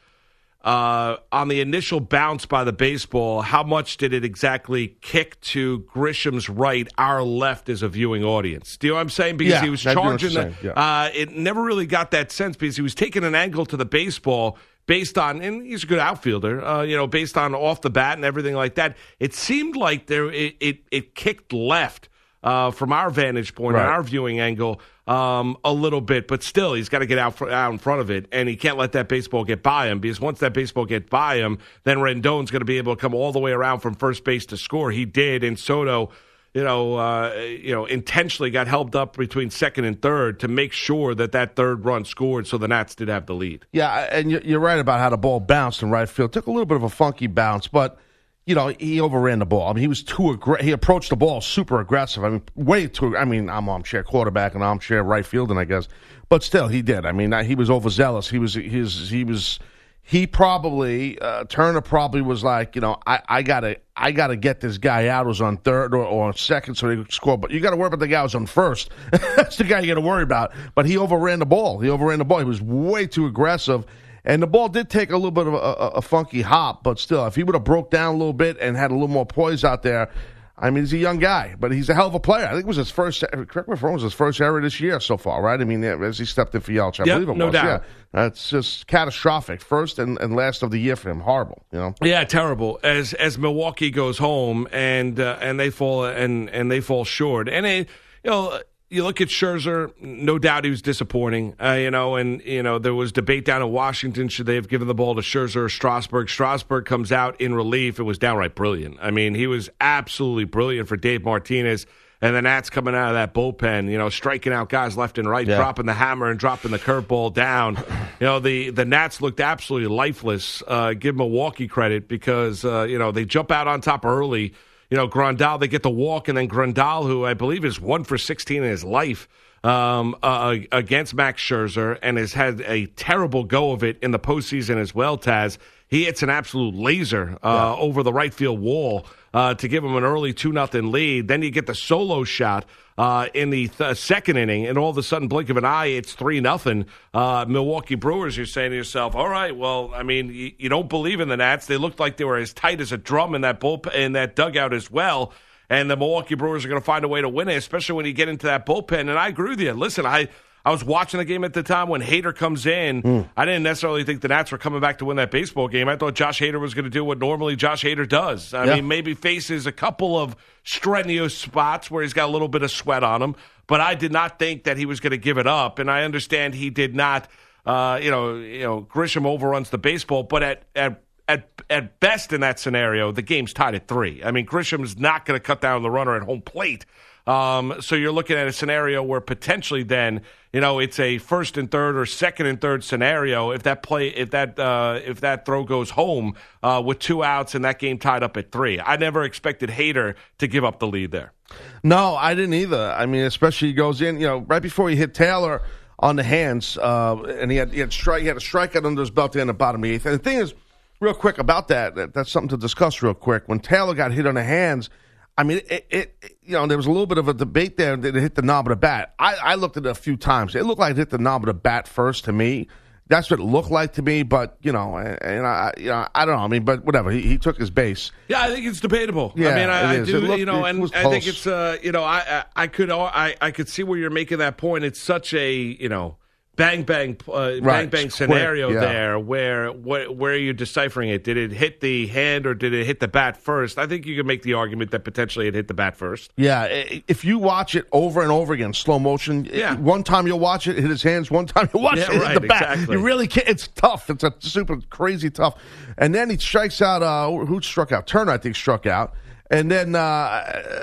on the initial bounce by the baseball. How much did it exactly kick to Grisham's right, our left as a viewing audience? Do you know what I'm saying? Because he was charging. It never really got that sense because he was taking an angle to the baseball. Based on, and he's a good outfielder, based on off the bat and everything like that, it seemed like it kicked left from our vantage point, right, and our viewing angle a little bit. But still, he's got to get out in front of it, and he can't let that baseball get by him because once that baseball gets by him, then Rendon's going to be able to come all the way around from first base to score. He did, and Soto, intentionally got held up between second and third to make sure that third run scored, so the Nats did have the lead. Yeah, and you're right about how the ball bounced in right field. Took a little bit of a funky bounce, but you know, he overran the ball. I mean, he was too aggressive. He approached the ball super aggressive. I mean, way too. I mean, I'm armchair quarterback and armchair right field, and I guess, but still, he did. I mean, he was overzealous. Turner probably was like, you know, I gotta get this guy out who's on third or on second so he could score. But you got to worry about the guy who's on first. That's the guy you got to worry about. But he overran the ball. He was way too aggressive, and the ball did take a little bit of a funky hop. But still, if he would have broke down a little bit and had a little more poise out there, I mean, he's a young guy, but he's a hell of a player. I think it was his first. Correct me if I'm wrong. Was his first error this year so far, right? I mean, as he stepped in for Yelich, I believe it was. No doubt. Yeah, it's just catastrophic. First and last of the year for him. Horrible. You know. Yeah, terrible. As Milwaukee goes home and they fall and they fall short. And you know, you look at Scherzer. No doubt he was disappointing. There was debate down in Washington. Should they have given the ball to Scherzer or Strasburg? Strasburg comes out in relief. It was downright brilliant. I mean, he was absolutely brilliant for Dave Martinez. And the Nats coming out of that bullpen, you know, striking out guys left and right, dropping the hammer and dropping the curveball down. You know, the Nats looked absolutely lifeless. Give Milwaukee credit because, they jump out on top early. You know, Grandal, they get the walk, and then Grandal, who I believe is 1 for 16 in his life against Max Scherzer and has had a terrible go of it in the postseason as well, Taz. He hits an absolute laser over the right field wall to give him an early 2-0 lead. Then you get the solo shot in the second inning, and all of a sudden, blink of an eye, it's 3-0. Milwaukee Brewers, you're saying to yourself, all right, well, I mean, you don't believe in the Nats. They looked like they were as tight as a drum in that bullpen, in that dugout as well. And the Milwaukee Brewers are going to find a way to win it, especially when you get into that bullpen. And I agree with you. Listen, I was watching the game at the time when Hader comes in. I didn't necessarily think the Nats were coming back to win that baseball game. I thought Josh Hader was going to do what normally Josh Hader does. I mean, maybe faces a couple of strenuous spots where he's got a little bit of sweat on him. But I did not think that he was going to give it up. And I understand he did not, Grisham overruns the baseball. But at best in that scenario, the game's tied at 3. I mean, Grisham's not going to cut down the runner at home plate. So you're looking at a scenario where potentially then, you know, it's a first and third or second and third scenario if that throw goes home with 2 outs and that game tied up at 3. I never expected Hader to give up the lead there. No, I didn't either. I mean, especially he goes in, you know, right before he hit Taylor on the hands, and he had a strikeout under his belt there in the bottom of the 8th. And the thing is, real quick about that's something to discuss real quick. When Taylor got hit on the hands, I mean, there was a little bit of a debate there. Did it hit the knob of the bat? I looked at it a few times. It looked like it hit the knob of the bat first to me. That's what it looked like to me. But I don't know. I mean, but whatever. He took his base. Yeah, I think it's debatable. Yeah, I mean, I could see where you're making that point. It's such a bang bang scenario there where you're deciphering it. Did it hit the hand or did it hit the bat first? I think you can make the argument that potentially it hit the bat first. Yeah, if you watch it over and over again, slow motion. Yeah. One time you'll watch it hit his hands. One time you'll watch it hit the bat. Exactly. You really can't. It's tough. It's a super crazy tough. And then he strikes out. Who struck out? Turner, I think, struck out. And then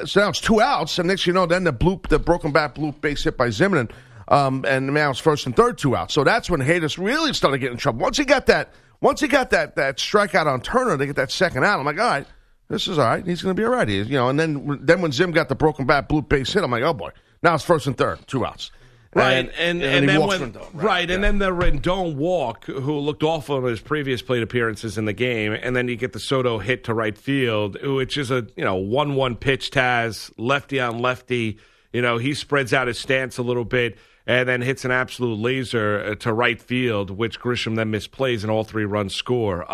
so now it's 2 outs. And next you know, then the broken bat bloop base hit by Zimmerman. And now it's first and third, 2 outs. So that's when Hader really started getting in trouble. Once he got that strikeout on Turner, they get that second out. I'm like, all right, this is all right. He's going to be all right. He's, and then when Zim got the broken bat, bloop base hit, I'm like, oh boy, now it's first and third, 2 outs. Right, and then when Rendon, right. And then the Rendon walk, who looked awful in his previous plate appearances in the game, and then you get the Soto hit to right field, which is a 1-1 pitch, Taz, lefty on lefty. You know, he spreads out his stance a little bit. And then hits an absolute laser to right field, which Grisham then misplays, and all 3 runs score.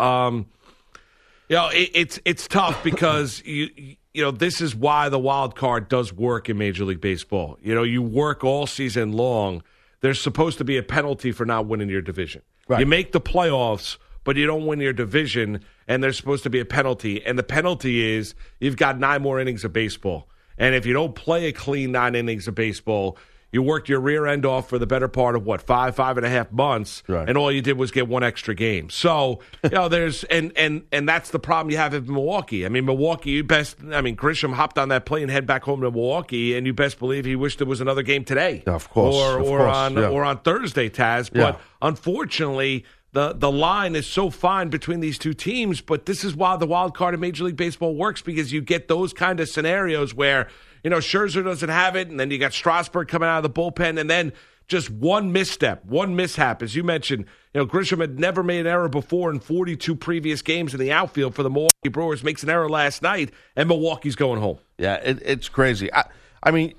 It's tough because you know this is why the wild card does work in Major League Baseball. You know, you work all season long. There's supposed to be a penalty for not winning your division. Right. You make the playoffs, but you don't win your division, and there's supposed to be a penalty. And the penalty is you've got 9 more innings of baseball, and if you don't play a clean 9 innings of baseball. You worked your rear end off for the better part of, 5.5 months, right. And all you did was get 1 extra game. So, there's and that's the problem you have in Milwaukee. I mean, Grisham hopped on that plane and head back home to Milwaukee, and you best believe he wished there was another game today. Of course. Or on Thursday, Taz. But unfortunately, The line is so fine between these two teams, but this is why the wild card in Major League Baseball works, because you get those kind of scenarios where, you know, Scherzer doesn't have it, and then you got Strasburg coming out of the bullpen, and then just one misstep, one mishap. As you mentioned, you know, Grisham had never made an error before in 42 previous games in the outfield for the Milwaukee Brewers, makes an error last night, and Milwaukee's going home. Yeah, it's crazy. I mean,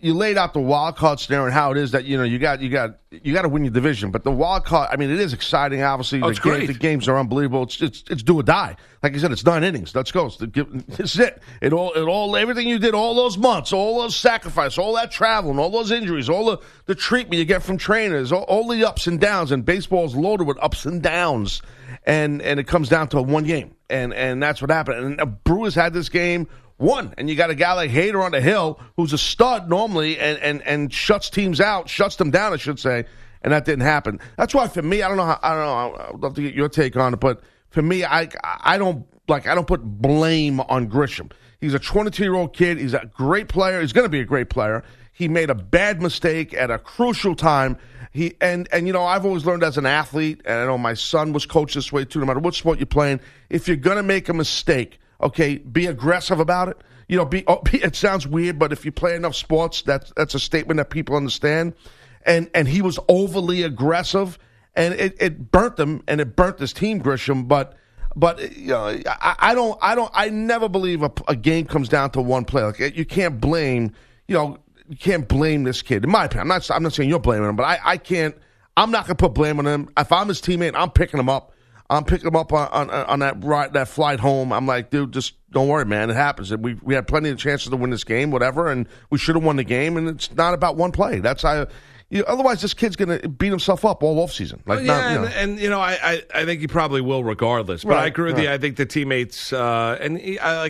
you laid out the wild card scenario and how it is that, you know, you got to win your division, but the wild card, I mean, it is exciting. Obviously, the games are unbelievable. It's do or die. Like you said, it's 9 innings. Let's go. This is it. It all everything you did all those months, all those sacrifices, all that traveling, all those injuries, all the treatment you get from trainers, all the ups and downs. And baseball's loaded with ups and downs, and it comes down to one game, and that's what happened. And Brewers had this game. One, and you got a guy like Hader on the hill who's a stud normally and shuts teams out, shuts them down, I should say, and that didn't happen. That's why for me, I would love to get your take on it, but for me, I don't put blame on Grisham. He's a 22-year-old kid. He's a great player. He's going to be a great player. He made a bad mistake at a crucial time. You know, I've always learned as an athlete, and I know my son was coached this way too, no matter what sport you're playing, if you're going to make a mistake, okay, be aggressive about it. You know, it sounds weird, but if you play enough sports, that's a statement that people understand. And he was overly aggressive, and it burnt them, and it burnt this team, Grisham. But you know, I never believe a game comes down to one player. Like, you can't blame this kid. In my opinion, I'm not saying you're blaming him, but I'm not gonna put blame on him. If I'm his teammate, I'm picking him up. I'm picking him up on that ride, that flight home. I'm like, dude, just don't worry, man. It happens. We had plenty of chances to win this game, whatever, and we should have won the game. And it's not about one play. That's how. Otherwise, this kid's going to beat himself up all offseason. Like, I think he probably will regardless. But right, I agree with you. I think the teammates, like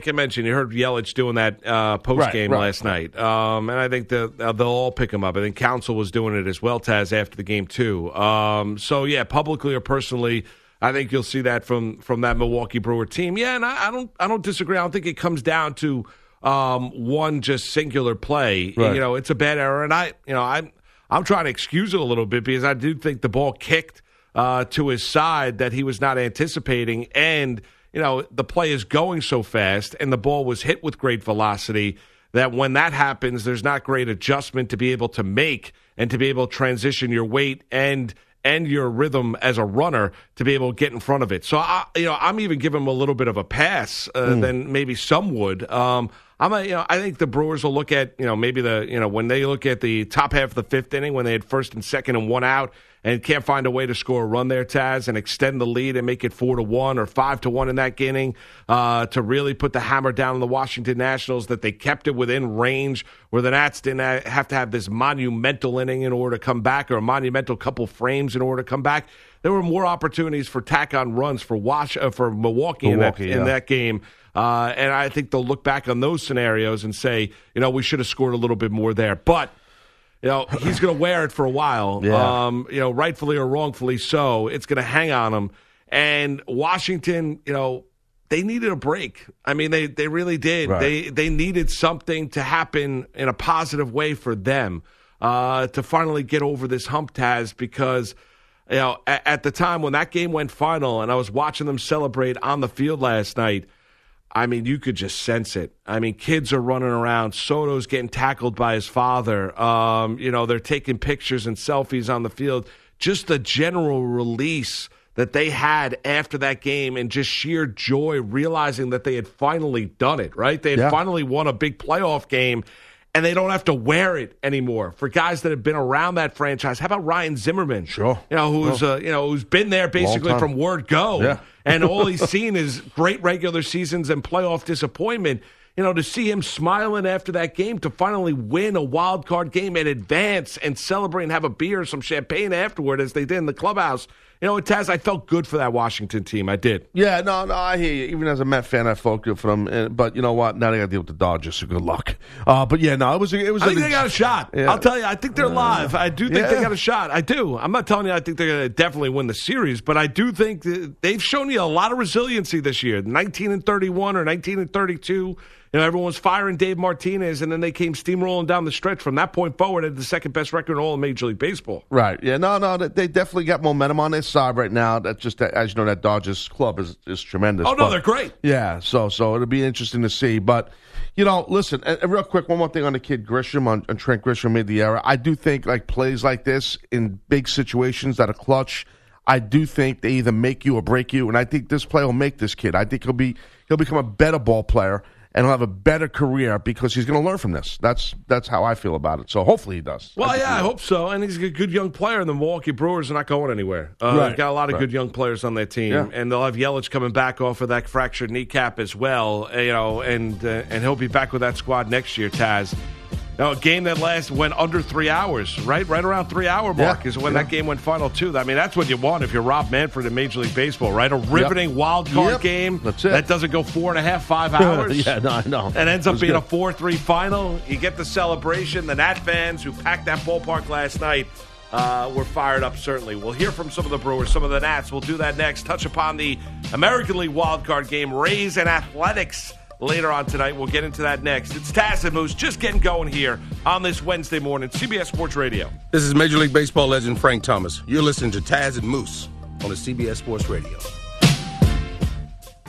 I mentioned, you heard Yelich doing that post-game last night. And I think they'll all pick him up. I think Council was doing it as well, Taz, after the game, too. So, yeah, publicly or personally, I think you'll see that from that Milwaukee Brewer team. Yeah, and I don't disagree. I don't think it comes down to one just singular play. Right. You know, it's a bad error, and I'm trying to excuse it a little bit because I do think the ball kicked to his side that he was not anticipating, and you know the play is going so fast, and the ball was hit with great velocity that when that happens, there's not great adjustment to be able to make and to be able to transition your weight and your rhythm as a runner to be able to get in front of it. So, I'm even giving him a little bit of a pass than maybe some would. I think the Brewers will look at, you know, maybe when they look at the top half of the fifth inning when they had first and second and one out and can't find a way to score a run there, Taz, and extend the lead and make it 4-1 or 5-1 in that inning to really put the hammer down on the Washington Nationals, that they kept it within range where the Nats didn't have to have this monumental inning in order to come back or a monumental couple frames in order to come back. There were more opportunities for tack-on runs for Milwaukee in that game. And I think they'll look back on those scenarios and say, you know, we should have scored a little bit more there. But, you know, he's going to wear it for a while. Yeah. You know, rightfully or wrongfully so. It's going to hang on him. And Washington, you know, they needed a break. I mean, they really did. Right. They needed something to happen in a positive way for them to finally get over this hump, Taz, because – you know, at the time when that game went final and I was watching them celebrate on the field last night, I mean, you could just sense it. I mean, kids are running around. Soto's getting tackled by his father. You know, they're taking pictures and selfies on the field. Just the general release that they had after that game and just sheer joy realizing that they had finally done it, right? They had finally won a big playoff game. And they don't have to wear it anymore. For guys that have been around that franchise, how about Ryan Zimmerman? Sure, you know who's been there basically from word go, and all he's seen is great regular seasons and playoff disappointment. You know, to see him smiling after that game, to finally win a wild card game and advance and celebrate and have a beer, some champagne afterward, as they did in the clubhouse. You know, Taz, I felt good for that Washington team. I did. Yeah, no, I hear you. Even as a Met fan, I felt good for them. But you know what? Now they got to deal with the Dodgers. So good luck. But yeah, no, it was. I think they got a shot. Yeah. I'll tell you, I think they're live. I do think they got a shot. I do. I'm not telling you I think they're going to definitely win the series, but I do think they've shown you a lot of resiliency this year. 19-31 or 19-32. You know, everyone's firing Dave Martinez, and then they came steamrolling down the stretch from that point forward at the second-best record in all of Major League Baseball. Right. Yeah, no, they definitely got momentum on their side right now. That's just, as you know, that Dodgers club is tremendous. Oh, no, but, they're great. Yeah, so it'll be interesting to see. But, you know, listen, and real quick, one more thing on the kid Grisham, on Trent Grisham made the error. I do think, like, plays like this in big situations that are clutch, I do think they either make you or break you, and I think this play will make this kid. I think he'll become a better ball player, and he'll have a better career because he's going to learn from this. That's how I feel about it. So hopefully he does. Well, I hope so. And he's a good young player, and the Milwaukee Brewers are not going anywhere. Right. Got a lot of good young players on their team, and they'll have Yelich coming back off of that fractured kneecap as well. You know, and he'll be back with that squad next year, Taz. Now, a game that went under 3 hours, right? Right around 3 hour mark is when that game went final two. I mean, that's what you want if you're Rob Manfred in Major League Baseball, right? A riveting wild card game that doesn't go 4.5, 5 hours. And ends up being a 4-3 final. You get the celebration. The Nat fans who packed that ballpark last night were fired up, certainly. We'll hear from some of the Brewers, some of the Nats. We'll do that next. Touch upon the American League wild card game, Rays and Athletics. Later on tonight, we'll get into that next. It's Taz and Moose just getting going here on this Wednesday morning, CBS Sports Radio. This is Major League Baseball legend Frank Thomas. You're listening to Taz and Moose on the CBS Sports Radio.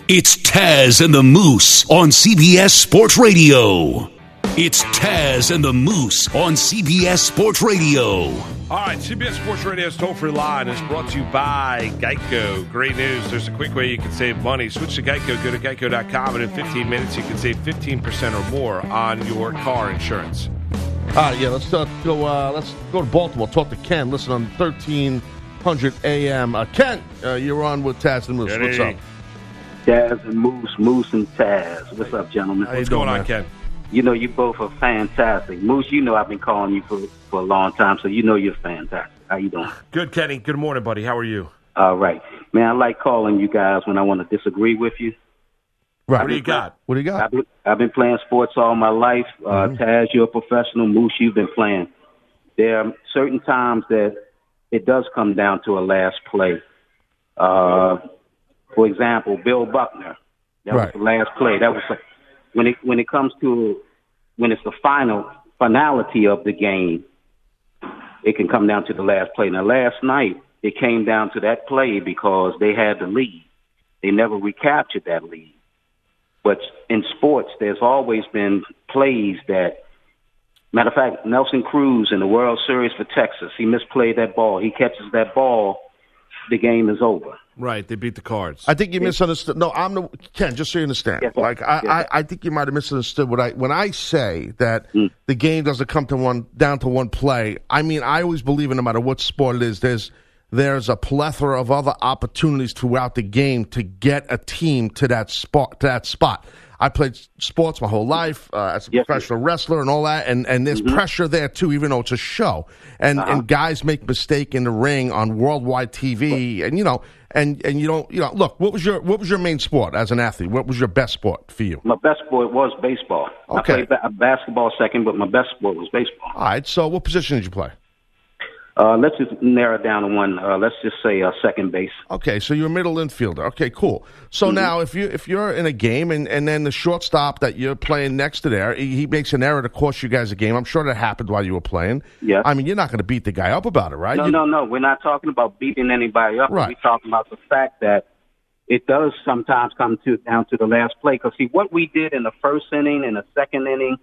It's Taz and the Moose on CBS Sports Radio. It's Taz and the Moose on CBS Sports Radio. All right, CBS Sports Radio's toll-free line is brought to you by Geico. Great news. There's a quick way you can save money. Switch to Geico. Go to geico.com, and in 15 minutes, you can save 15% or more on your car insurance. All right, yeah, let's go to Baltimore. Talk to Ken. Listen on 1300 AM. Ken, you're on with Taz and Moose. What's up? Taz and Moose, Moose and Taz. What's up, gentlemen? What's going on, Ken? You know, you both are fantastic. Moose, you know I've been calling you for a long time, so you know you're fantastic. How you doing? Good, Kenny. Good morning, buddy. How are you? All right. Man, I like calling you guys when I want to disagree with you. Right. What do you got? I've been playing sports all my life. Taz, you're a professional. Moose, you've been playing. There are certain times that it does come down to a last play. For example, Bill Buckner. That was the last play. That was like... When it comes to when it's the finality of the game, it can come down to the last play. Now, last night it came down to that play because they had the lead. They never recaptured that lead. But in sports, there's always been plays that. Matter of fact, Nelson Cruz in the World Series for Texas, he misplayed that ball. He catches that ball. The game is over. Right, they beat the Cards. I think you misunderstood. No, Ken, just so you understand. Yes, like I think you might have misunderstood when I say that the game doesn't come to down to one play. I mean, I always believe, no matter what sport it is, there's a plethora of other opportunities throughout the game to get a team to that spot. I played sports my whole life as a professional wrestler and all that, and there's pressure there, too, even though it's a show. And guys make mistakes in the ring on worldwide TV, and, you know, and you don't, you know, look, what was your main sport as an athlete? What was your best sport for you? My best sport was baseball. Okay. I played basketball second, but my best sport was baseball. All right, so what position did you play? Let's just narrow down to one. Let's just say second base. Okay, so you're a middle infielder. Okay, cool. So now, if you're in a game and then the shortstop that you're playing next to there, he makes an error to cost you guys a game. I'm sure that happened while you were playing. Yeah. I mean, you're not going to beat the guy up about it, right? No. We're not talking about beating anybody up. Right. We're talking about the fact that it does sometimes come down to the last play. Because, see, what we did in the first inning and the second inning,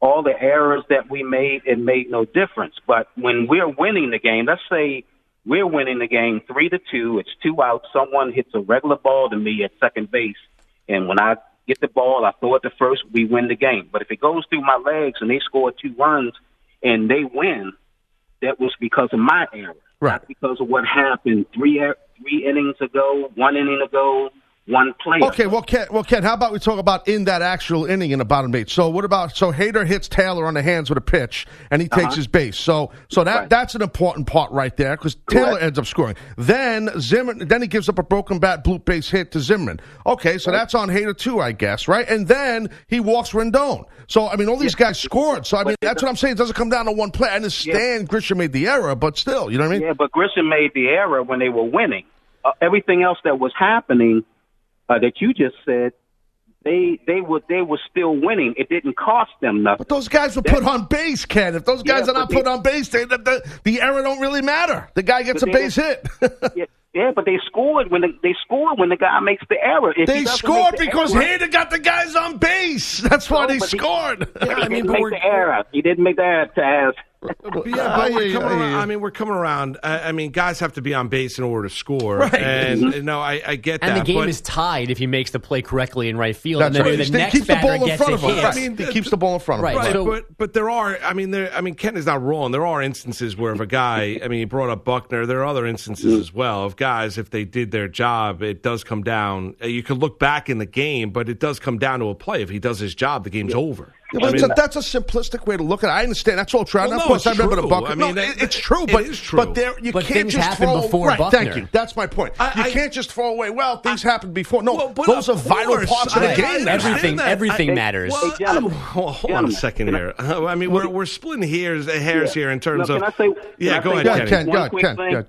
all the errors that we made, it made no difference. But when we're winning the game, let's say we're winning the game 3-2, it's 2 outs, someone hits a regular ball to me at second base, and when I get the ball, I throw it to first, we win the game. But if it goes through my legs and they score 2 runs and they win, that was because of my error, not because of what happened three innings ago, 1 inning ago. One player. Okay, well, Ken, how about we talk about in that actual inning in the bottom 8? So what about Hader hits Taylor on the hands with a pitch, and he takes his base. So that's an important part right there because Taylor ends up scoring. Then Zimmerman, he gives up a broken bat, bloop base hit to Zimmerman. Okay, so that's on Hader too, I guess, right? And then he walks Rendon. So I mean, all these guys scored. So I mean, that's what I'm saying. It doesn't come down to one play. I understand Grisham made the error, but still, you know what I mean? Yeah, but Grisham made the error when they were winning. Everything else that was happening. That you just said, They were still winning. It didn't cost them nothing. But those guys were put on base, Ken. If those guys are not put on base, the error don't really matter. The guy gets a base hit. But they scored when the guy makes the error. They scored because Hader got the guys on base. That's why they scored. He didn't make the error. We're coming around. Guys have to be on base in order to score. Right. I get that. And the game is tied if he makes the play correctly in right field. That's right. He keeps the ball in front of him. He keeps the ball in front of him. Right. So, but there are. Ken is not wrong. There are instances where if a guy. He brought up Buckner. There are other instances as well of guys if they did their job, it does come down. You could look back in the game, but it does come down to a play. If he does his job, the game's over. That's a simplistic way to look at it. I understand. That's all Trout. I remember the Buckner. It's true, but can't just throw before right, Buckner. Thank you. That's my point. You can't just throw away. Well, things happened before. No, those are vital parts of the game. Everything matters. Hold on a second here. We're splitting hairs here in terms of. Go ahead, Ken.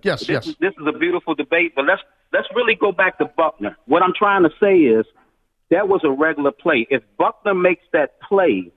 Yes. This is a beautiful debate, but let's really go back to Buckner. What I'm trying to say is. That was a regular play. If Buckner makes that play,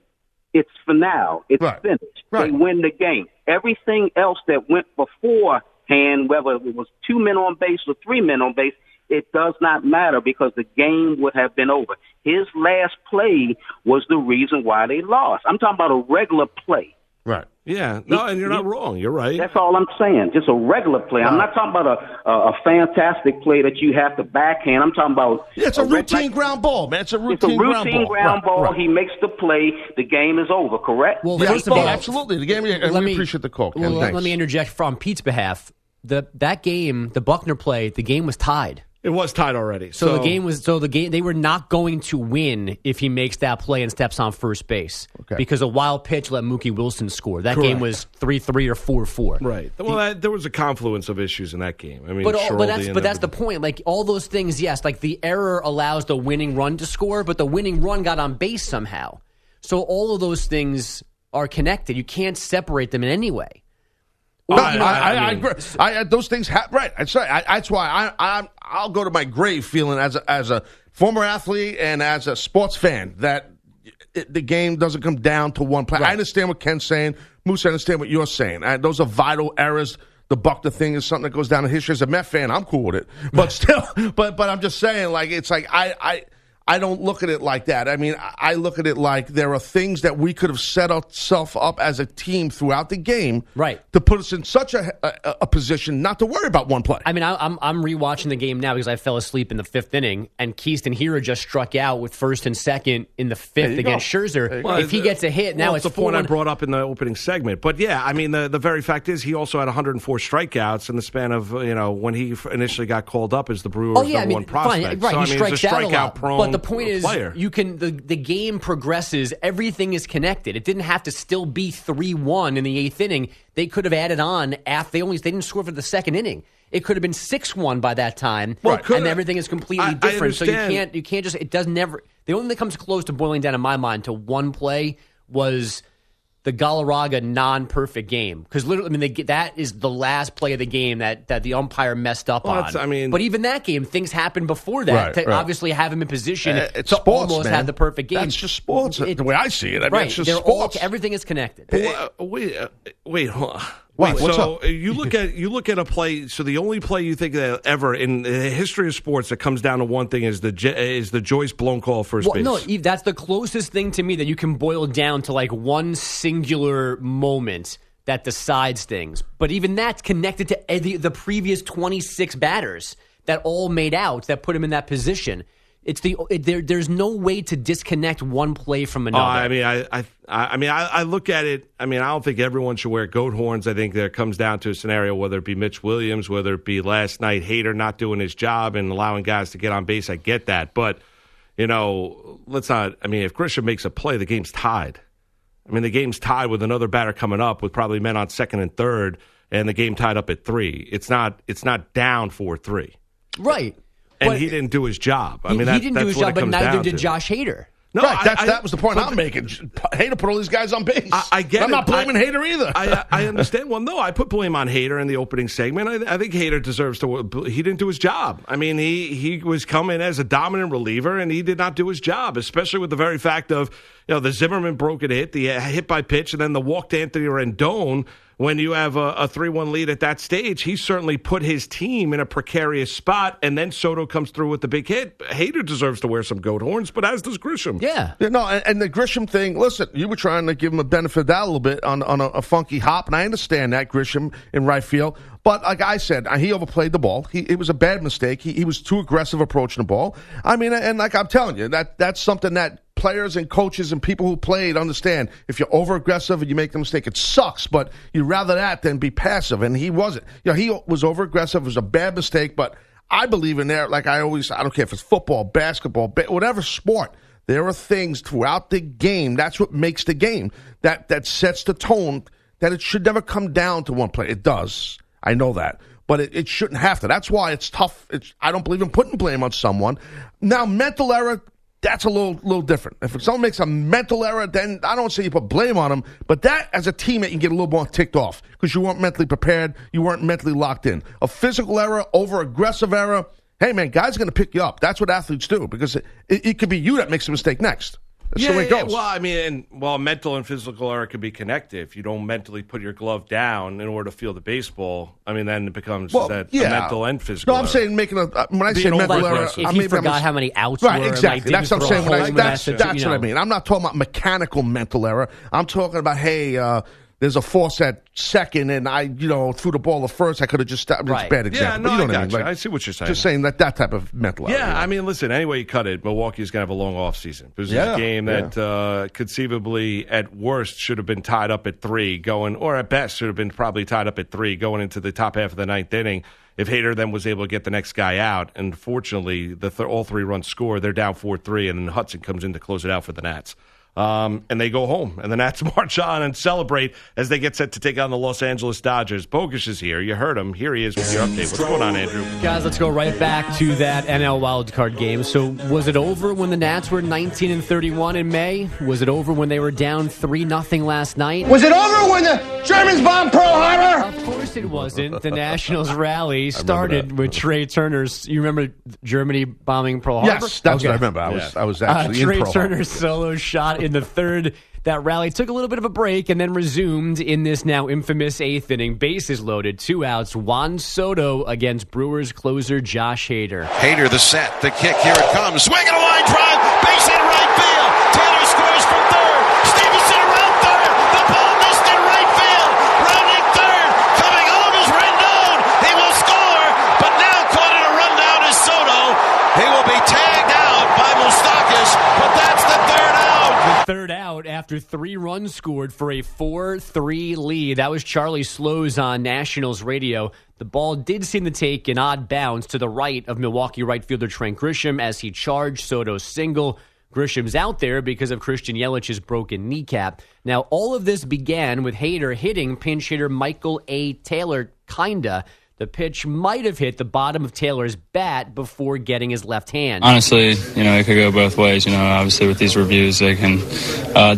it's finale. It's finished. Right. They win the game. Everything else that went beforehand, whether it was 2 men on base or 3 men on base, it does not matter because the game would have been over. His last play was the reason why they lost. I'm talking about a regular play. Right. Yeah. No, and you're not wrong. You're right. That's all I'm saying. Just a regular play. I'm not talking about a fantastic play that you have to backhand. I'm talking about... it's a routine ground ball, man. It's a routine ground ball. Right. He makes the play. The game is over, correct? Well, absolutely. The game is over. We appreciate the call, Ken. Let me interject from Pete's behalf. That game, the Buckner play, the game was tied. It was tied already. So the game was they were not going to win if he makes that play and steps on first base. Okay. Because a wild pitch let Mookie Wilson score. That game was 3-3 or 4-4. Right. There was a confluence of issues in that game. That's the point. Like all those things, yes, like the error allows the winning run to score, but the winning run got on base somehow. So all of those things are connected. You can't separate them in any way. I agree. Those things happen. Right. That's why I'll go to my grave feeling as a former athlete and as a sports fan that the game doesn't come down to one play. Right. I understand what Ken's saying. Moose, I understand what you're saying. Those are vital errors. The Buckner thing is something that goes down in history. As a Met fan, I'm cool with it. But still, but I'm just saying, like, it's like I don't look at it like that. I look at it like there are things that we could have set ourselves up as a team throughout the game, right, to put us in such a position not to worry about one play. I'm rewatching the game now because I fell asleep in the 5th inning, and Keyston Hiura just struck out with 1st and 2nd in the 5th against Scherzer. If he gets a hit, now it's the point I brought up in the opening segment. But yeah, the very fact is he also had 104 strikeouts in the span of when he initially got called up as the Brewers' number one prospect. Right, so he strikes out a lot. Prone. The point is, you can the game progresses. Everything is connected. It didn't have to still be 3-1 in the 8th inning. They could have added on after they didn't score for the 2nd inning. It could have been 6-1 by that time, and everything is completely different. So you can't just it does never. The only thing that comes close to boiling down in my mind to one play was the Galarraga non-perfect game, because literally, that is the last play of the game that the umpire messed up on. But even that game, things happened before that to obviously have him in position to sports, almost have the perfect game. That's just sports, the way I see it. It's just sports. Everything is connected. Wait, hold on. Wait, so you look at a play. So the only play you think that ever in the history of sports that comes down to one thing is the Joyce blown call first base. No, Eve, that's the closest thing to me that you can boil down to like one singular moment that decides things. But even that's connected to the previous 26 batters that all made out that put him in that position. It's there's no way to disconnect one play from another. I look at it. I don't think everyone should wear goat horns. I think there comes down to a scenario, whether it be Mitch Williams, whether it be last night Hader not doing his job and allowing guys to get on base. I get that, but let's not. If Grisham makes a play, the game's tied. The game's tied with another batter coming up with probably men on 2nd and 3rd, and the game tied up at 3. It's not down 4-3. Right. And he didn't do his job. But neither did Josh Hader. No, right, that was the point I'm making. Hader put all these guys on base. I get it. I'm not blaming Hader either. I understand. Well, no, I put blame on Hader in the opening segment. I think Hader deserves to. He didn't do his job. I mean, he was coming as a dominant reliever, and he did not do his job, especially with the very fact of, you know, the Zimmerman broken hit, the hit by pitch, and then the walk to Anthony Rendon. When you have a 3-1 lead at that stage, he certainly put his team in a precarious spot, and then Soto comes through with the big hit. Hader deserves to wear some goat horns, but as does Grisham. Yeah no, and the Grisham thing, listen, you were trying to give him a benefit of that a little bit on a funky hop, and I understand that, Grisham in right field. But like I said, he overplayed the ball. It was a bad mistake. He was too aggressive approaching the ball. I mean, and like I'm telling you, that's something that players and coaches and people who played understand. If you're over-aggressive and you make the mistake, it sucks, but you'd rather that than be passive, and he wasn't. You know, he was over-aggressive. It was a bad mistake, but I believe in there, like I don't care if it's football, basketball, whatever sport, there are things throughout the game. That's what makes the game. That sets the tone that it should never come down to one play. It does. I know that. But it shouldn't have to. That's why it's tough. I don't believe in putting blame on someone. Now, mental error, that's a little different. If someone makes a mental error, then I don't say you put blame on them, but that, as a teammate, you get a little more ticked off because you weren't mentally prepared, you weren't mentally locked in. A physical error, over-aggressive error, hey, man, guys are going to pick you up. That's what athletes do because it could be you that makes the mistake next. That's the way it goes. Well, I mean, mental and physical error could be connected. If you don't mentally put your glove down in order to field the baseball, I mean, then it becomes a mental and physical error. No, I'm saying when I say mental error, I mean, forgot how many outs were. Right, exactly. That's what I'm saying. That's what I mean. I'm not talking about mechanical mental error. I'm talking about, hey, there's a force at second, and I, threw the ball at first. I could have just stopped. It's a bad example. Yeah, no, I mean. Like, I see what you're saying. Just saying that type of mental error. Yeah, I mean, listen, any way you cut it, Milwaukee's going to have a long offseason. This is a game that conceivably, at worst, should have been tied up at 3 going, or at best, should have been probably tied up at 3 going into the top half of the ninth inning. If Hader then was able to get the next guy out, and fortunately, all 3 runs score, they're down 4-3, and then Hudson comes in to close it out for the Nats. And they go home, and the Nats march on and celebrate as they get set to take on the Los Angeles Dodgers. Bogusch is here. You heard him. Here he is with your update. What's going on, Andrew? Guys, let's go right back to that NL wildcard game. So was it over when the Nats were 19-31 in May? Was it over when they were down 3-0 last night? Was it over when the Germans bombed Pearl Harbor? Of course it wasn't. The Nationals rally started with Trey Turner's. You remember Germany bombing Pearl Harbor? Yes, that's what I remember. I was actually in Pearl Harbor. Trey Turner's solo shot in the third, that rally took a little bit of a break and then resumed in this now infamous eighth inning. Bases loaded, 2 outs. Juan Soto against Brewers closer Josh Hader. Hader the set, the kick, here it comes. Swing and a line drive, base hit right field. Taylor scores from third. Stevenson around third. The ball missed in right field. Rounding third, coming home is Rendon. He will score, but now caught in a rundown is Soto. He will be tagged out by Moustakas, but that's the third out. The third out after 3 runs scored for a 4-3 lead. That was Charlie Slows on Nationals radio. The ball did seem to take an odd bounce to the right of Milwaukee right fielder Trent Grisham as he charged Soto's single. Grisham's out there because of Christian Yelich's broken kneecap. Now, all of this began with Hader hitting pinch hitter Michael A. Taylor, kinda. The pitch might have hit the bottom of Taylor's bat before getting his left hand. Honestly, it could go both ways. Obviously with these reviews, they can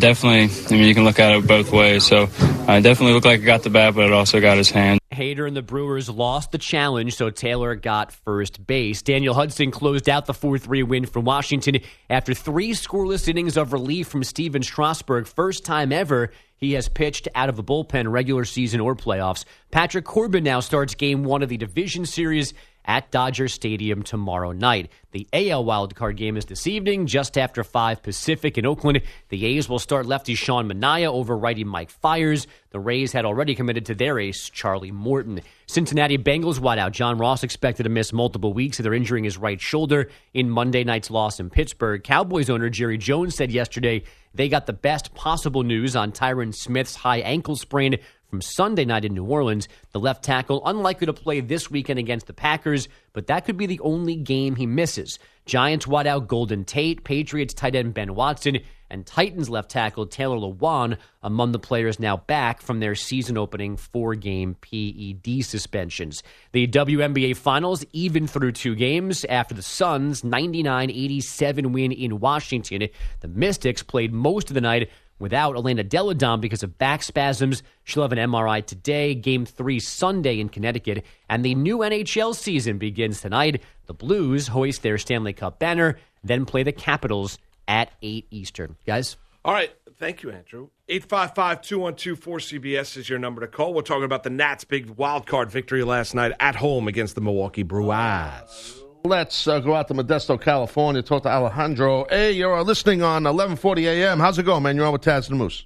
definitely, you can look at it both ways. So it definitely looked like it got the bat, but it also got his hand. Hader and the Brewers lost the challenge, so Taylor got first base. Daniel Hudson closed out the 4-3 win for Washington after 3 scoreless innings of relief from Steven Strasburg. First time ever he has pitched out of the bullpen, regular season or playoffs. Patrick Corbin now starts Game 1 of the division series at Dodger Stadium tomorrow night. The AL wildcard game is this evening, just after 5 Pacific in Oakland. The A's will start lefty Sean Manaea over righty Mike Fiers. The Rays had already committed to their ace, Charlie Morton. Cincinnati Bengals wideout John Ross expected to miss multiple weeks after injuring his right shoulder in Monday night's loss in Pittsburgh. Cowboys owner Jerry Jones said yesterday they got the best possible news on Tyron Smith's high ankle sprain from Sunday night in New Orleans. The left tackle unlikely to play this weekend against the Packers, but that could be the only game he misses. Giants wideout Golden Tate, Patriots tight end Ben Watson, and Titans left tackle Taylor Lewan among the players now back from their season-opening four-game PED suspensions. The WNBA Finals even through two games after the Suns' 99-87 win in Washington. The Mystics played most of the night without Elena Deladon because of back spasms. She'll have an MRI today, Game 3 Sunday in Connecticut, and the new NHL season begins tonight. The Blues hoist their Stanley Cup banner, then play the Capitals at 8 Eastern. Guys? All right. Thank you, Andrew. 855-212-4CBS is your number to call. We're talking about the Nats' big wild card victory last night at home against the Milwaukee Brewers. Let's go out to Modesto, California. Talk to Alejandro. Hey, you're listening on 1140 a.m. How's it going, man? You're on with Taz and the Moose.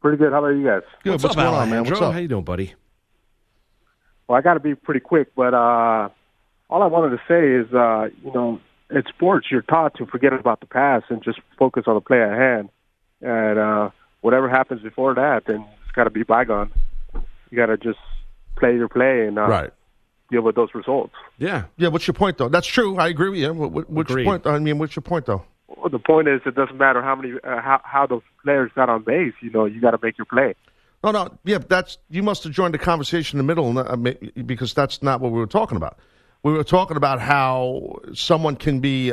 Pretty good. How about you guys? Good. What's up, Alejandro? Man? What's up? How you doing, buddy? Well, I got to be pretty quick, but all I wanted to say is, in sports, you're taught to forget about the past and just focus on the play at hand. And whatever happens before that, then it's got to be bygone. You got to just play your play and deal with those results. Yeah. What's your point, though? That's true. I agree with you. What's your point, though? Well, the point is, it doesn't matter how many how those players got on base. You got to make your play. No. Yeah, you must have joined the conversation in the middle because that's not what we were talking about. We were talking about how someone can be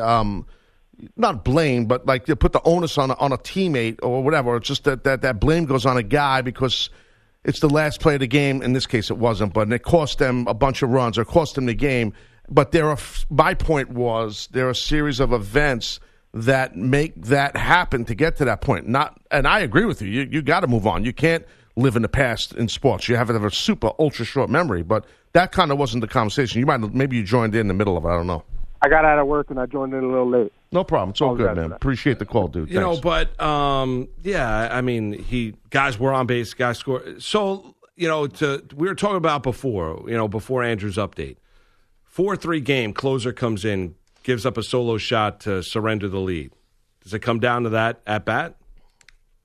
not blamed, but like you put the onus on a teammate or whatever. It's just that blame goes on a guy because it's the last play of the game. In this case, it wasn't, but it cost them a bunch of runs or cost them the game. But my point was there are a series of events that make that happen to get to that point. And I agree with you. You got to move on. You can't live in the past in sports. You have to have a super, ultra-short memory, but that kind of wasn't the conversation. Maybe you joined in the middle of it. I don't know. I got out of work, and I joined in a little late. No problem. It's all good, man. Appreciate the call, dude. Thanks. Guys were on base, guys scored. So, we were talking about before Andrew's update. 4-3 game, closer comes in, gives up a solo shot to surrender the lead. Does it come down to that at bat?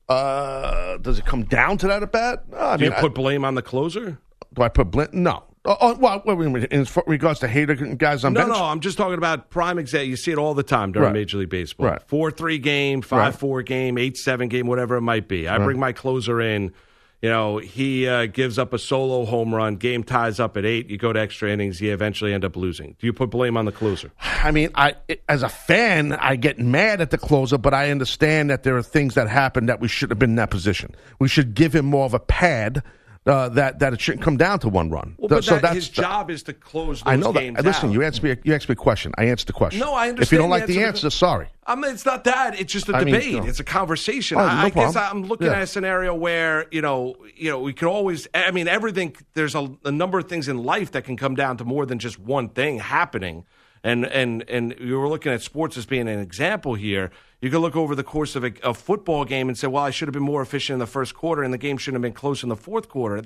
Does it come down to that at bat? Do you put blame on the closer? Do I put blame? No. In regards to Hader guys on bench? No, I'm just talking about prime example. You see it all the time during Major League Baseball. Right. 4-3 game, 5-4 game, 8-7 game, whatever it might be. I bring my closer in. He gives up a solo home run. Game ties up at 8. You go to extra innings. You eventually end up losing. Do you put blame on the closer? As a fan, I get mad at the closer, but I understand that there are things that happen that we should have been in that position. We should give him more of a pad. That it shouldn't come down to one run. Well, but his job is to close those games out. I know that. Listen, you asked me a question. I answered the question. No, I understand. If you don't like the answer, sorry. It's not that. It's just a debate. It's a conversation. I guess I'm looking at a scenario where, we could always – everything – there's a number of things in life that can come down to more than just one thing happening. And you were looking at sports as being an example here. You can look over the course of a football game and say, well, I should have been more efficient in the first quarter and the game shouldn't have been close in the fourth quarter.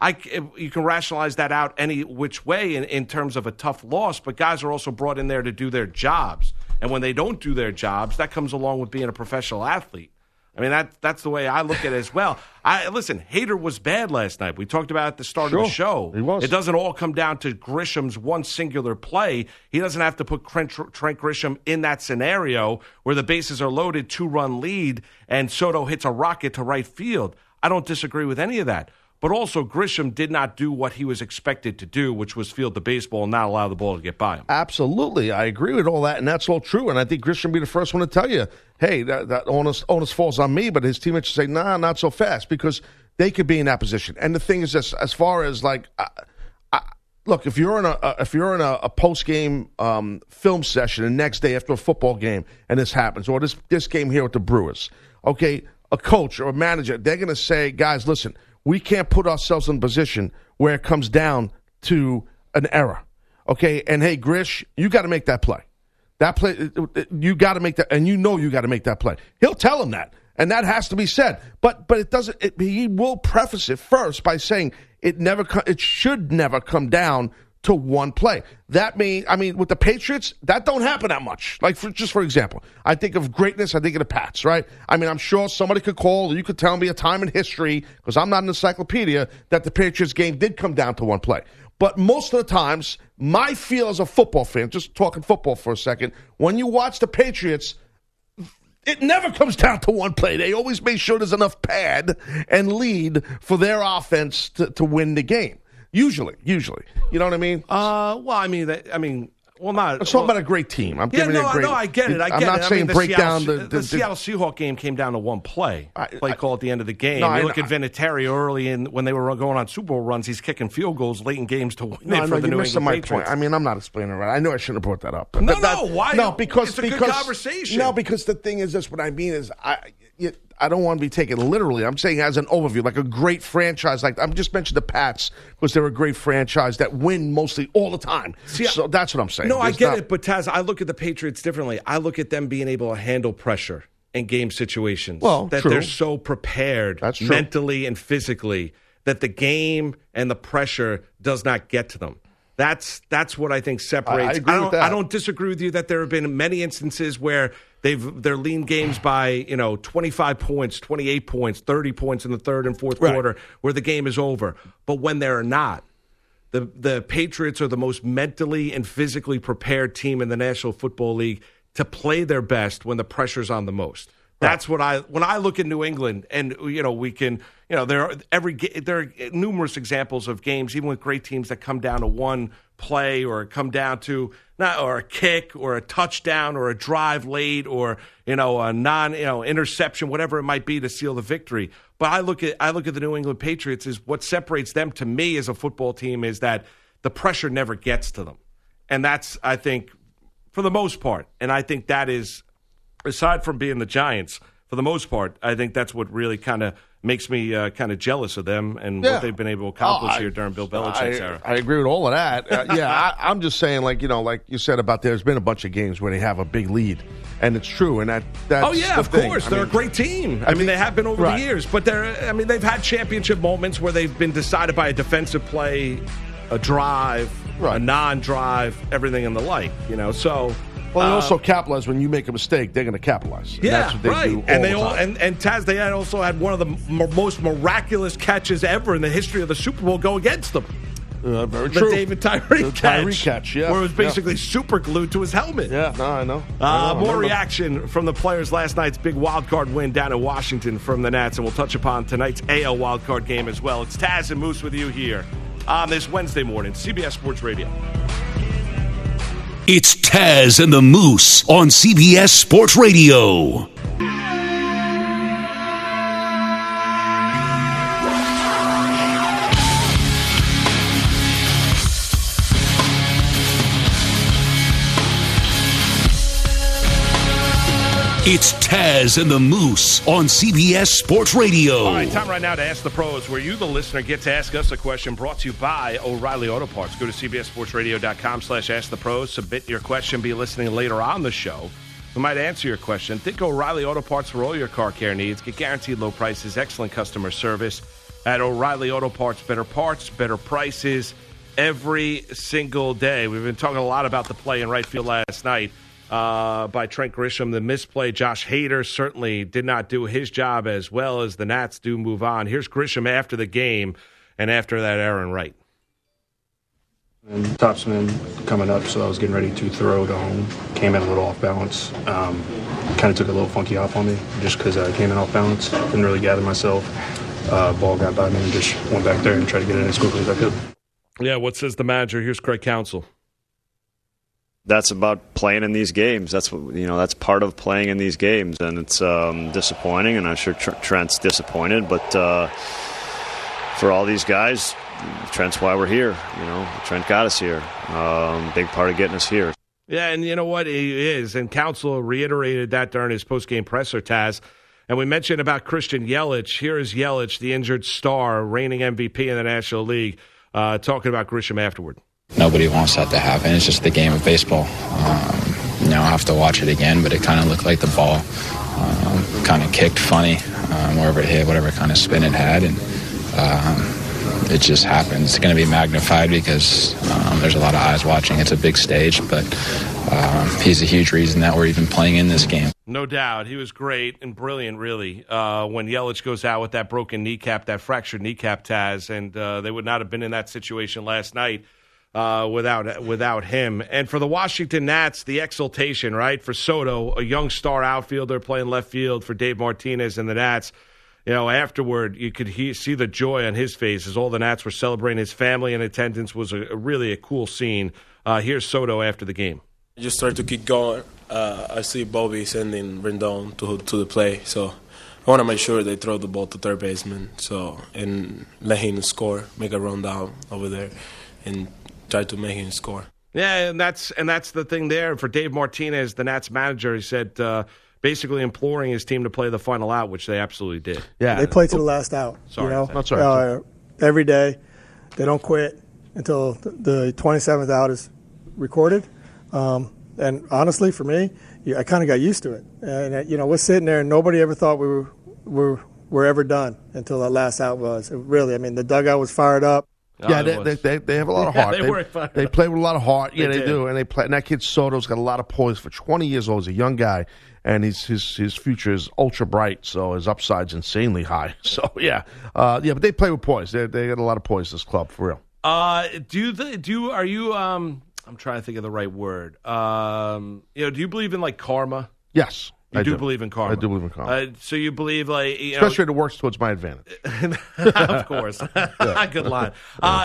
You can rationalize that out any which way in terms of a tough loss, but guys are also brought in there to do their jobs. And when they don't do their jobs, that comes along with being a professional athlete. That's the way I look at it as well. Listen, Hader was bad last night. We talked about it at the start of the show. He was. It doesn't all come down to Grisham's one singular play. He doesn't have to put Trent Grisham in that scenario where the bases are loaded, 2-run lead, and Soto hits a rocket to right field. I don't disagree with any of that. But also, Grisham did not do what he was expected to do, which was field the baseball and not allow the ball to get by him. Absolutely. I agree with all that, and that's all true. And I think Grisham would be the first one to tell you, hey, that onus falls on me, but his teammates should say, nah, not so fast, because they could be in that position. And the thing is, as far as, look, if you're in a post-game film session the next day after a football game and this happens, or this game here with the Brewers, okay, a coach or a manager, they're going to say, guys, listen, we can't put ourselves in a position where it comes down to an error, okay? And, hey, Grish, you got to make that play. You got to make that play. He'll tell him that, and that has to be said. But it doesn't. He will preface it first by saying it should never come down to one play. That means, I mean, with the Patriots, that don't happen that much. Like, for example, I think of greatness, I think of the Pats, right? I mean, I'm sure somebody could call, or you could tell me a time in history, because I'm not an encyclopedia, that the Patriots game did come down to one play. But most of the times, my feel as a football fan, just talking football for a second, when you watch the Patriots, it never comes down to one play. They always make sure there's enough pad and lead for their offense to win the game. Usually. You know what I mean? Well, not. Let's talk about a great team. I get it. I'm not saying break down the Seattle Seahawks game came down to one play. Play call at the end of the game. No, you look at Vinatieri early in when they were going on Super Bowl runs. He's kicking field goals late in games to win for the New England Patriots. Point. I mean, I'm not explaining it right. I know I shouldn't have brought that up. Why? No, because it's a good conversation. No, because the thing is, this. What I mean is, I don't want to be taken literally. I'm saying as an overview, like a great franchise. Like I just mentioned the Pats because they're a great franchise that win mostly all the time. So that's what I'm saying. No, I get it, but Taz, I look at the Patriots differently. I look at them being able to handle pressure in game situations. Well, that true. They're so prepared mentally and physically that the game and the pressure does not get to them. That's what I think separates. I don't disagree with you that there have been many instances where they're lean games by 25 points, 28 points, 30 points in the third and fourth quarter where the game is over. But when they're not, the Patriots are the most mentally and physically prepared team in the National Football League to play their best when the pressure's on the most. Right. That's what when I look at New England, and we can. There are numerous examples of games, even with great teams, that come down to one play or come down to or a kick or a touchdown or a drive late or a interception, whatever it might be, to seal the victory. But I look at the New England Patriots is what separates them to me as a football team is that the pressure never gets to them, and that's I think for the most part, and I think that is aside from being the Giants for the most part, I think that's what really kind of makes me kind of jealous of them and what they've been able to accomplish here during Bill Belichick's era. I agree with all of that. I'm just saying, like you said about there's been a bunch of games where they have a big lead, and it's true. And that's of course. They're a great team. I mean, they have been over the years. But they've had championship moments where they've been decided by a defensive play, a drive, a non-drive, everything and the like, so... Well, they also capitalize when you make a mistake. They're going to capitalize. Yeah, that's what they do all and Taz, they also had one of the most miraculous catches ever in the history of the Super Bowl go against them. Very true. The David Tyree catch, where it was basically super glued to his helmet. Yeah, no, I know. More reaction from the players last night's big wild card win down in Washington from the Nats, and we'll touch upon tonight's AL wild card game as well. It's Taz and Moose with you here on this Wednesday morning, CBS Sports Radio. It's Taz and the Moose on CBS Sports Radio. It's Taz and the Moose on CBS Sports Radio. All right, time right now to Ask the Pros, where you, the listener, get to ask us a question brought to you by O'Reilly Auto Parts. Go to cbssportsradio.com/askthepros. Submit your question. Be listening later on the show. We might answer your question. Think O'Reilly Auto Parts for all your car care needs. Get guaranteed low prices, excellent customer service at O'Reilly Auto Parts, better prices every single day. We've been talking a lot about the play in right field last night. By Trent Grisham, the misplay. Josh Hader certainly did not do his job as well as the Nats do move on. Here's Grisham after the game and after that error in right. And topsman coming up, so I was getting ready to throw to home. Came in a little off balance. Kind of took a little funky off on me just because I came in off balance. Didn't really gather myself. Ball got by me and just went back there and tried to get it in as quickly as I could. Yeah, what says the manager? Here's Craig Counsell. That's about playing in these games. That's what, that's part of playing in these games, and it's disappointing, and I'm sure Trent's disappointed, but for all these guys, Trent's why we're here. Trent got us here. Big part of getting us here. Yeah, and you know what? He is, and Counsell reiterated that during his post-game presser, Taz. And we mentioned about Christian Yelich. Here is Yelich, the injured star, reigning MVP in the National League, talking about Grisham afterward. Nobody wants that to happen. It's just the game of baseball. I'll have to watch it again, but it kind of looked like the ball kind of kicked funny, wherever it hit, whatever kind of spin it had. And it just happens. It's going to be magnified because there's a lot of eyes watching. It's a big stage, but he's a huge reason that we're even playing in this game. No doubt. He was great and brilliant, really, when Yelich goes out with that broken kneecap, that fractured kneecap, Taz, and they would not have been in that situation last night without him. And for the Washington Nats, the exultation, right, for Soto, a young star outfielder playing left field for Dave Martinez and the Nats. You know, afterward, you could see the joy on his face as all the Nats were celebrating. His family in attendance was a really cool scene. Here's Soto after the game. I just started to keep going. I see Bobby sending Rendon to the play, so I want to make sure they throw the ball to third baseman, and let him score, make a run down over there, and try to make him score. Yeah, and that's the thing there for Dave Martinez, the Nats manager. He said, basically imploring his team to play the final out, which they absolutely did. Yeah, they play to the last out. Sorry, you know? Not sorry. Every day, they don't quit until the 27th out is recorded. And honestly, for me, I kind of got used to it. And we're sitting there, and nobody ever thought we were ever done until that last out was. Really, I mean, the dugout was fired up. Yeah, they have a lot of heart. They play with a lot of heart. Yeah, they do. And they play. And that kid Soto's got a lot of poise for 20 years old. He's a young guy, and his future is ultra bright. So his upside's insanely high. So but they play with poise. They got a lot of poise. This club, for real. Are you? I'm trying to think of the right word. Do you believe in like karma? Yes. I do believe in karma. I do believe in karma. So you believe, like... especially if it works towards my advantage. Of course. Good line.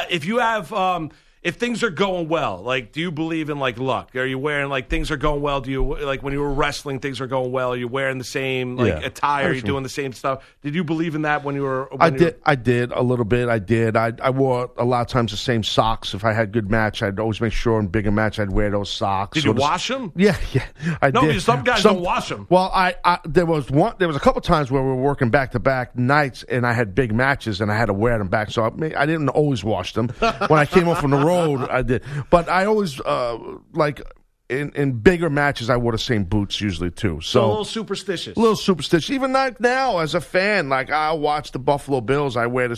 If you have... if things are going well, like, do you believe in, like, luck? Are you wearing, like, things are going well? Do you, like, when you were wrestling, things are going well? Are you wearing the same, like, attire? Are you doing the same stuff? Did you believe in that when you were... I did a little bit. I did. I wore, a lot of times, the same socks. If I had a good match, I'd always make sure in bigger match I'd wear those socks. Did you wash them? Yeah, I did. No, because some guys don't wash them. Well, there was a couple times where we were working back-to-back nights, and I had big matches, and I had to wear them back. So I didn't always wash them. When I came off from the road, I did, but I always in bigger matches I wore the same boots usually too. So a little superstitious. Even like now as a fan, like I watch the Buffalo Bills, I wear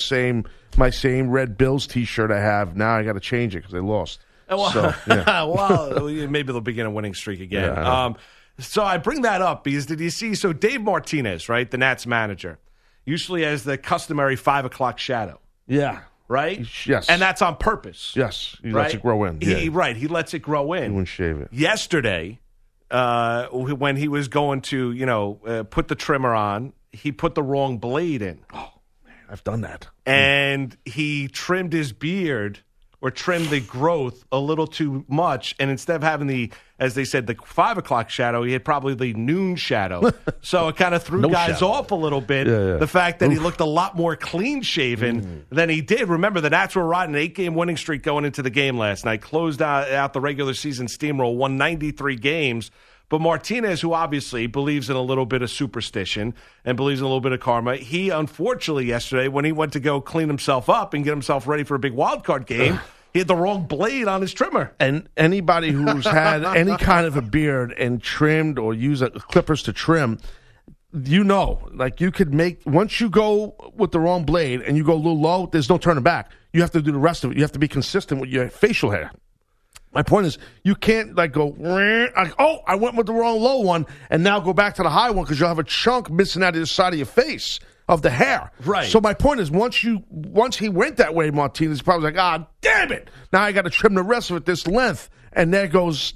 my same red Bills T-shirt I have now. I got to change it because they lost. Well, so, yeah. Well, maybe they'll begin a winning streak again. Yeah. So I bring that up because did you see? So Dave Martinez, right, the Nats manager, usually has the customary 5 o'clock shadow. Yeah. Right? Yes. And that's on purpose. Yes. He lets it grow in. Yeah. He lets it grow in. He wouldn't shave it. Yesterday, when he was going to, put the trimmer on, he put the wrong blade in. Oh, man, I've done that. And he trimmed his beard or trimmed the growth a little too much. And instead of having the, as they said, the 5 o'clock shadow, he had probably the noon shadow. So it kind of threw guys off a little bit. Yeah. The fact that he looked a lot more clean-shaven than he did. Remember, the Nats were riding an 8-game winning streak going into the game last night. Closed out the regular season steamroll, won 93 games. But Martinez, who obviously believes in a little bit of superstition and believes in a little bit of karma, he unfortunately yesterday, when he went to go clean himself up and get himself ready for a big wild card game, he had the wrong blade on his trimmer. And anybody who's had any kind of a beard and trimmed or used clippers to trim, you could make – once you go with the wrong blade and you go a little low, there's no turning back. You have to do the rest of it. You have to be consistent with your facial hair. My point is, you can't go, I went with the wrong low one, and now go back to the high one because you'll have a chunk missing out of the side of your face of the hair. Right. So my point is, once he went that way, Martinez probably was like, damn it! Now I got to trim the rest of it this length, and there goes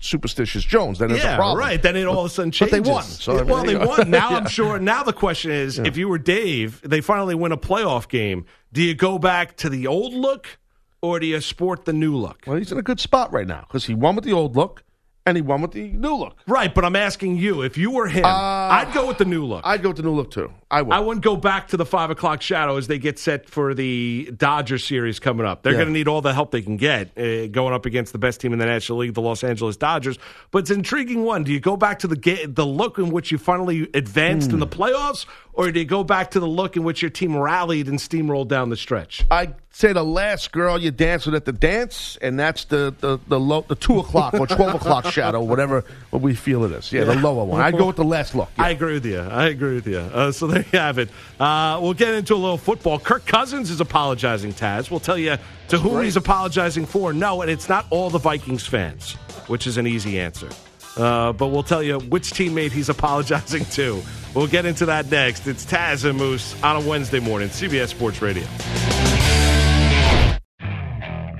superstitious Jones. Then there's a problem. Yeah, right. Then it all of a sudden changes. But they won. Won. Now I'm sure. Now the question is, if you were Dave, they finally win a playoff game. Do you go back to the old look? Or do you sport the new look? Well, he's in a good spot right now because he won with the old look and he won with the new look. Right, but I'm asking you, if you were him, I'd go with the new look. I'd go with the new look, too. I would. I wouldn't go back to the 5 o'clock shadow as they get set for the Dodgers series coming up. They're going to need all the help they can get going up against the best team in the National League, the Los Angeles Dodgers. But it's an intriguing one. Do you go back to the look in which you finally advanced in the playoffs, or do you go back to the look in which your team rallied and steamrolled down the stretch? I'd say the last girl you danced with at the dance, and that's the 2 o'clock or 12 o'clock shadow, whatever what we feel it is. Yeah, the lower one. I'd go with the last look. Yeah. I agree with you. So there you have it. We'll get into a little football. Kirk Cousins is apologizing, Taz. We'll tell you to whom he's apologizing for. No, and it's not all the Vikings fans, which is an easy answer. But we'll tell you which teammate he's apologizing to. We'll get into that next. It's Taz and Moose on a Wednesday morning, CBS Sports Radio.